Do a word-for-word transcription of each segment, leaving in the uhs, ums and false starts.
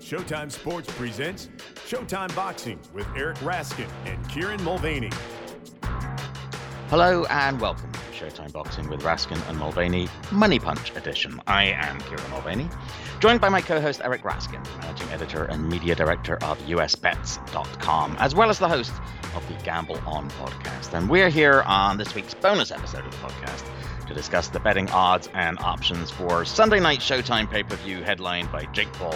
Showtime Sports presents Showtime Boxing with Eric Raskin and Kieran Mulvaney. Hello and welcome to Showtime Boxing with Raskin and Mulvaney, Money Punch edition. I am Kieran Mulvaney, joined by my co-host Eric Raskin, managing editor and media director of U S bets dot com, as well as the host of the Gamble On podcast. And we're here on this week's bonus episode of the podcast to discuss the betting odds and options for Sunday night Showtime pay-per-view headlined by Jake Paul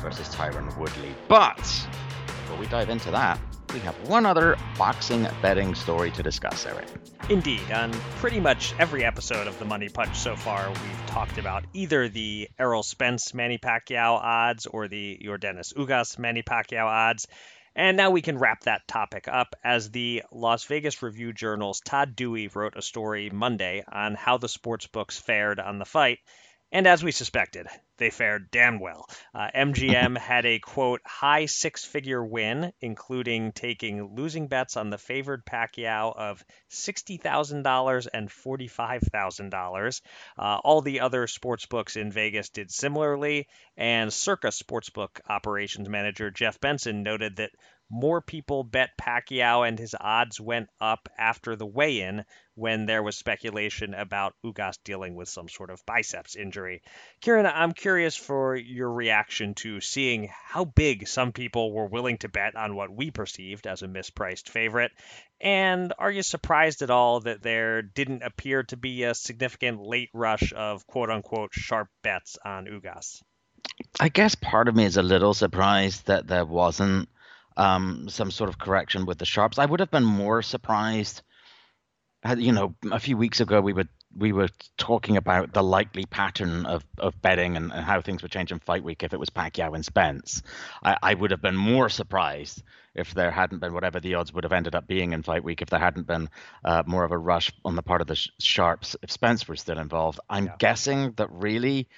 versus Tyron Woodley. But before we dive into that, we have one other boxing betting story to discuss, Eric. Indeed. On pretty much every episode of the Money Punch so far, we've talked about either the Errol Spence Manny Pacquiao odds or the Jordanis Ugas Manny Pacquiao odds. And now we can wrap that topic up as the Las Vegas Review-Journal's Todd Dewey wrote a story Monday on how the sports books fared on the fight. And as we suspected, they fared damn well. Uh, M G M had a, quote, high six-figure win, including taking losing bets on the favored Pacquiao of sixty thousand dollars and forty-five thousand dollars. Uh, all the other sportsbooks in Vegas did similarly, and Circa sportsbook operations manager Jeff Benson noted that more people bet Pacquiao and his odds went up after the weigh-in when there was speculation about Ugas dealing with some sort of biceps injury. Kieran, I'm curious for your reaction to seeing how big some people were willing to bet on what we perceived as a mispriced favorite. And are you surprised at all that there didn't appear to be a significant late rush of quote-unquote sharp bets on Ugas? I guess part of me is a little surprised that there wasn't Um, some sort of correction with the sharps. I would have been more surprised had, you know, a few weeks ago we were we were talking about the likely pattern of, of betting and, and how things would change in fight week if it was Pacquiao and Spence. I, I would have been more surprised if there hadn't been whatever the odds would have ended up being in fight week if there hadn't been uh, more of a rush on the part of the sh- sharps if Spence were still involved. I'm yeah. guessing that really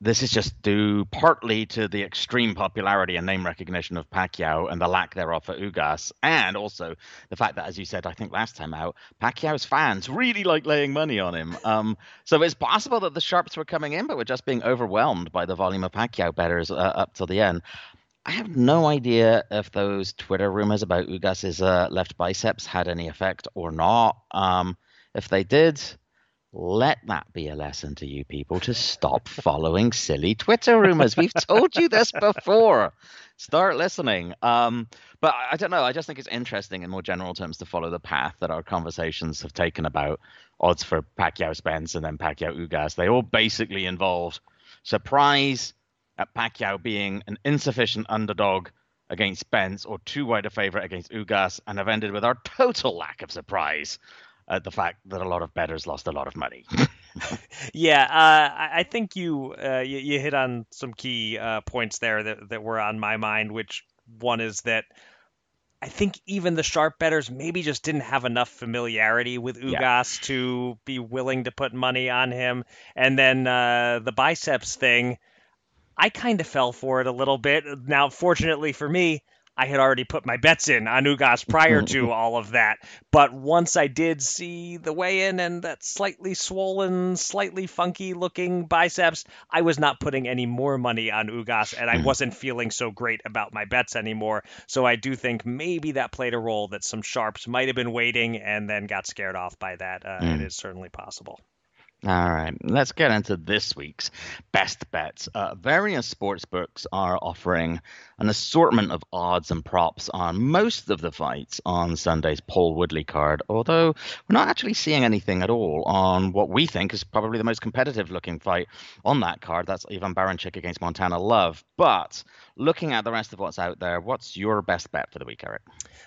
this is just due partly to the extreme popularity and name recognition of Pacquiao and the lack thereof for Ugas, and also the fact that, as you said, I think last time out, Pacquiao's fans really like laying money on him. Um, so it's possible that the sharps were coming in, but were just being overwhelmed by the volume of Pacquiao bettors uh, up till the end. I have no idea if those Twitter rumors about Ugas's uh, left biceps had any effect or not. Um, if they did, let that be a lesson to you people to stop following silly Twitter rumors. We've told you this before. Start listening. Um, but I don't know. I just think it's interesting in more general terms to follow the path that our conversations have taken about odds for Pacquiao Spence and then Pacquiao Ugas. They all basically involved surprise at Pacquiao being an insufficient underdog against Spence or too wide a favorite against Ugas, and have ended with our total lack of surprise at uh, the fact that a lot of bettors lost a lot of money. yeah, uh, I think you, uh, you you hit on some key uh, points there that, that were on my mind, which one is that I think even the sharp bettors maybe just didn't have enough familiarity with Ugas yeah. to be willing to put money on him. And then uh, the biceps thing, I kind of fell for it a little bit. Now, fortunately for me, I had already put my bets in on Ugas prior to all of that. But once I did see the weigh-in and that slightly swollen, slightly funky-looking biceps, I was not putting any more money on Ugas, and I wasn't feeling so great about my bets anymore. So I do think maybe that played a role, that some sharps might have been waiting and then got scared off by that. Uh, mm. It is certainly possible. All right, let's get into this week's best bets. Uh, various sportsbooks are offering an assortment of odds and props on most of the fights on Sunday's Paul Woodley card, although we're not actually seeing anything at all on what we think is probably the most competitive-looking fight on that card. That's Ivan Baranchik against Montana Love. But looking at the rest of what's out there, what's your best bet for the week, Eric?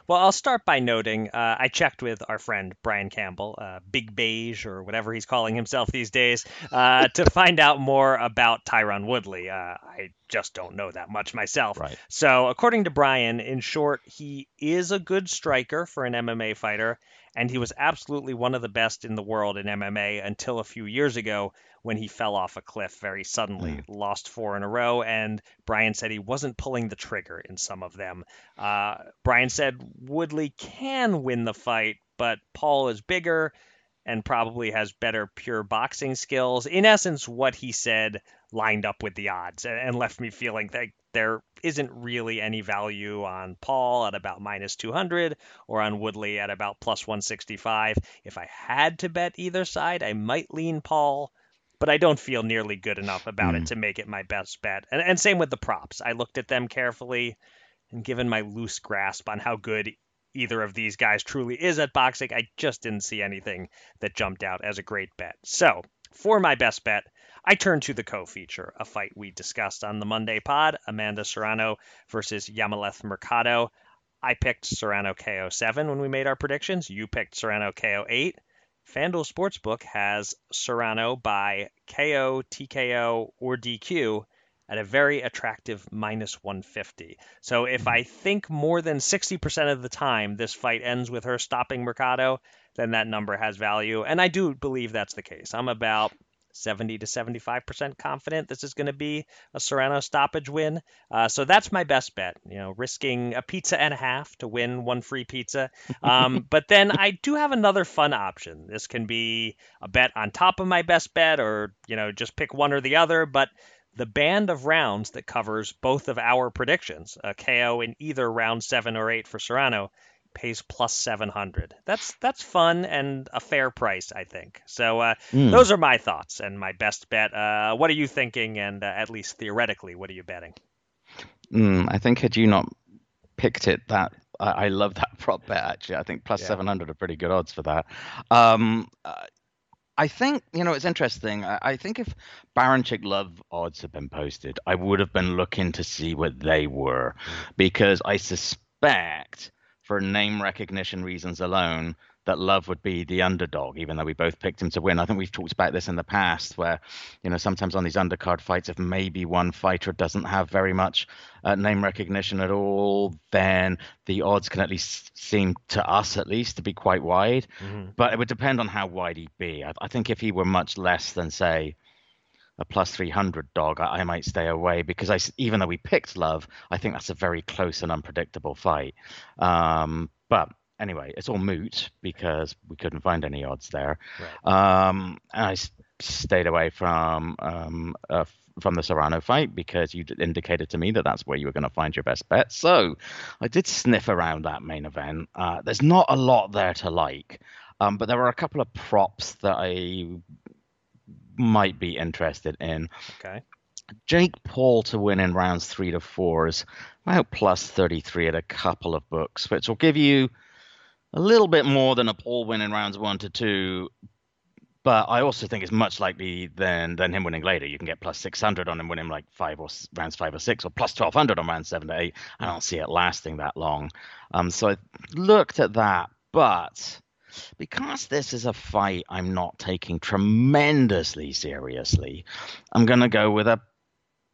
Well, I'll start by noting uh, I checked with our friend Brian Campbell, uh, Big Beige or whatever he's calling himself these days, uh, to find out more about Tyron Woodley. Uh, I just don't know that much myself. Right. So according to Brian, in short, he is a good striker for an M M A fighter, and he was absolutely one of the best in the world in M M A until a few years ago when he fell off a cliff very suddenly, mm. lost four in a row, and Brian said he wasn't pulling the trigger in some of them. Uh, Brian said Woodley can win the fight, but Paul is bigger and probably has better pure boxing skills. In essence, what he said lined up with the odds and left me feeling that there isn't really any value on Paul at about minus two hundred or on Woodley at about plus one sixty-five. If I had to bet either side, I might lean Paul, but I don't feel nearly good enough about mm. it to make it my best bet. And, and same with the props. I looked at them carefully, and given my loose grasp on how good either of these guys truly is at boxing, I just didn't see anything that jumped out as a great bet. So for my best bet, I turned to the co-feature, a fight we discussed on the Monday pod, Amanda Serrano versus Yamaleth Mercado. I picked Serrano K O seven when we made our predictions. You picked Serrano K O eight. FanDuel Sportsbook has Serrano by K O, T K O, or D Q at a very attractive minus one fifty. So if I think more than sixty percent of the time this fight ends with her stopping Mercado, then that number has value. And I do believe that's the case. I'm about seventy to seventy-five percent confident this is going to be a Serrano stoppage win. Uh, so that's my best bet, you know, risking a pizza and a half to win one free pizza. Um, but then I do have another fun option. This can be a bet on top of my best bet or, you know, just pick one or the other. But the band of rounds that covers both of our predictions, a K O in either round seven or eight for Serrano, pays plus seven hundred. That's that's fun and a fair price, I think. So uh, mm. those are my thoughts and my best bet. Uh, what are you thinking? And uh, at least theoretically, what are you betting? Mm, I think had you not picked it, that uh, I love that prop bet, actually. I think plus yeah. seven hundred are pretty good odds for that. Um, uh, I think, you know, it's interesting. I, I think if Baranchik Love odds had been posted, I would have been looking to see what they were, because I suspect, for name recognition reasons alone, that Love would be the underdog, even though we both picked him to win. I think we've talked about this in the past where, you know, sometimes on these undercard fights, if maybe one fighter doesn't have very much uh, name recognition at all, then the odds can at least seem to us, at least, to be quite wide. Mm-hmm. But it would depend on how wide he'd be. I, I think if he were much less than, say, a plus three hundred dog, I, I might stay away, because I, even though we picked Love, I think that's a very close and unpredictable fight. Um, but anyway, it's all moot because we couldn't find any odds there. Right. Um, and I s- stayed away from um, uh, from the Serrano fight because you d- indicated to me that that's where you were going to find your best bet. So I did sniff around that main event. Uh, there's not a lot there to like, um, but there were a couple of props that I might be interested in. Okay. Jake Paul to win in rounds three to four is about plus thirty-three at a couple of books, which will give you a little bit more than a Paul win in rounds one to two. But I also think it's much likely than than him winning later. You can get plus six hundred on him winning like five or rounds five or six, or plus twelve hundred on rounds seven to eight. I don't see it lasting that long. Um, so I looked at that, but because this is a fight I'm not taking tremendously seriously, I'm going to go with a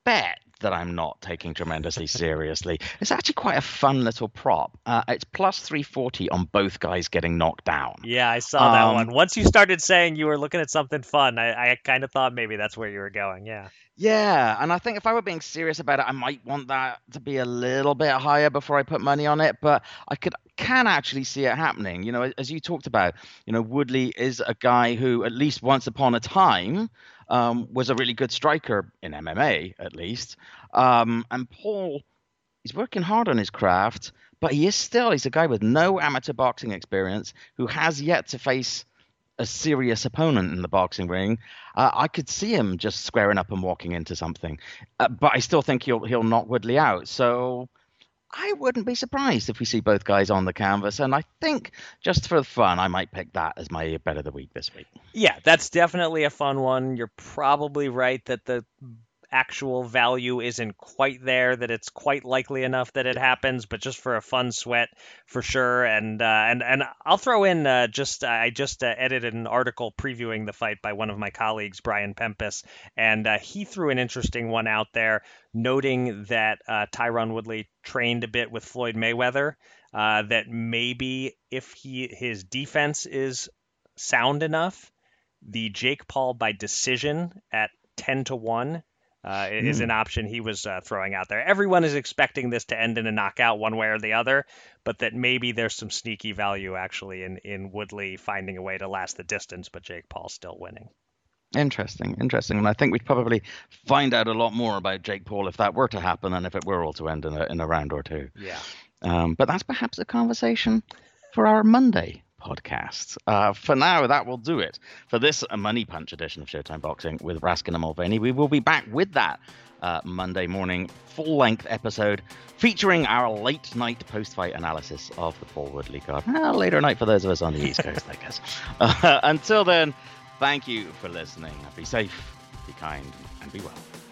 bet that I'm not taking tremendously seriously. It's actually quite a fun little prop. Uh, it's plus three forty on both guys getting knocked down. Yeah, I saw that um, one. Once you started saying you were looking at something fun, I, I kind of thought maybe that's where you were going, yeah. Yeah, and I think if I were being serious about it, I might want that to be a little bit higher before I put money on it, but I could can actually see it happening. You know, as you talked about, you know, Woodley is a guy who, at least once upon a time, um, was a really good striker in M M A, at least. Um, and Paul, he's working hard on his craft, but he is still, he's a guy with no amateur boxing experience who has yet to face a serious opponent in the boxing ring. Uh, I could see him just squaring up and walking into something, uh, but I still think he'll he'll knock Woodley out. So I wouldn't be surprised if we see both guys on the canvas. And I think just for the fun, I might pick that as my bet of the week this week. Yeah, that's definitely a fun one. You're probably right that the actual value isn't quite there, that it's quite likely enough that it happens, but just for a fun sweat for sure. And uh, and and I'll throw in uh, just uh, I just uh, edited an article previewing the fight by one of my colleagues, Brian Pempis, and uh, he threw an interesting one out there, noting that uh, Tyron Woodley trained a bit with Floyd Mayweather, uh, that maybe if he his defense is sound enough, the Jake Paul by decision at ten to one Uh, mm. is an option he was uh, throwing out there. Everyone is expecting this to end in a knockout one way or the other, but that maybe there's some sneaky value actually in, in Woodley finding a way to last the distance, but Jake Paul still winning. Interesting, interesting. And I think we'd probably find out a lot more about Jake Paul if that were to happen and if it were all to end in a, in a round or two. Yeah. Um, but that's perhaps a conversation for our Monday podcast. Uh, for now, that will do it for this Money Punch edition of Showtime Boxing with Raskin and Mulvaney. We will be back with that uh, Monday morning full-length episode featuring our late-night post-fight analysis of the Paul Woodley card. Well, later night for those of us on the East Coast, I guess. Uh, until then, thank you for listening. Be safe, be kind, and be well.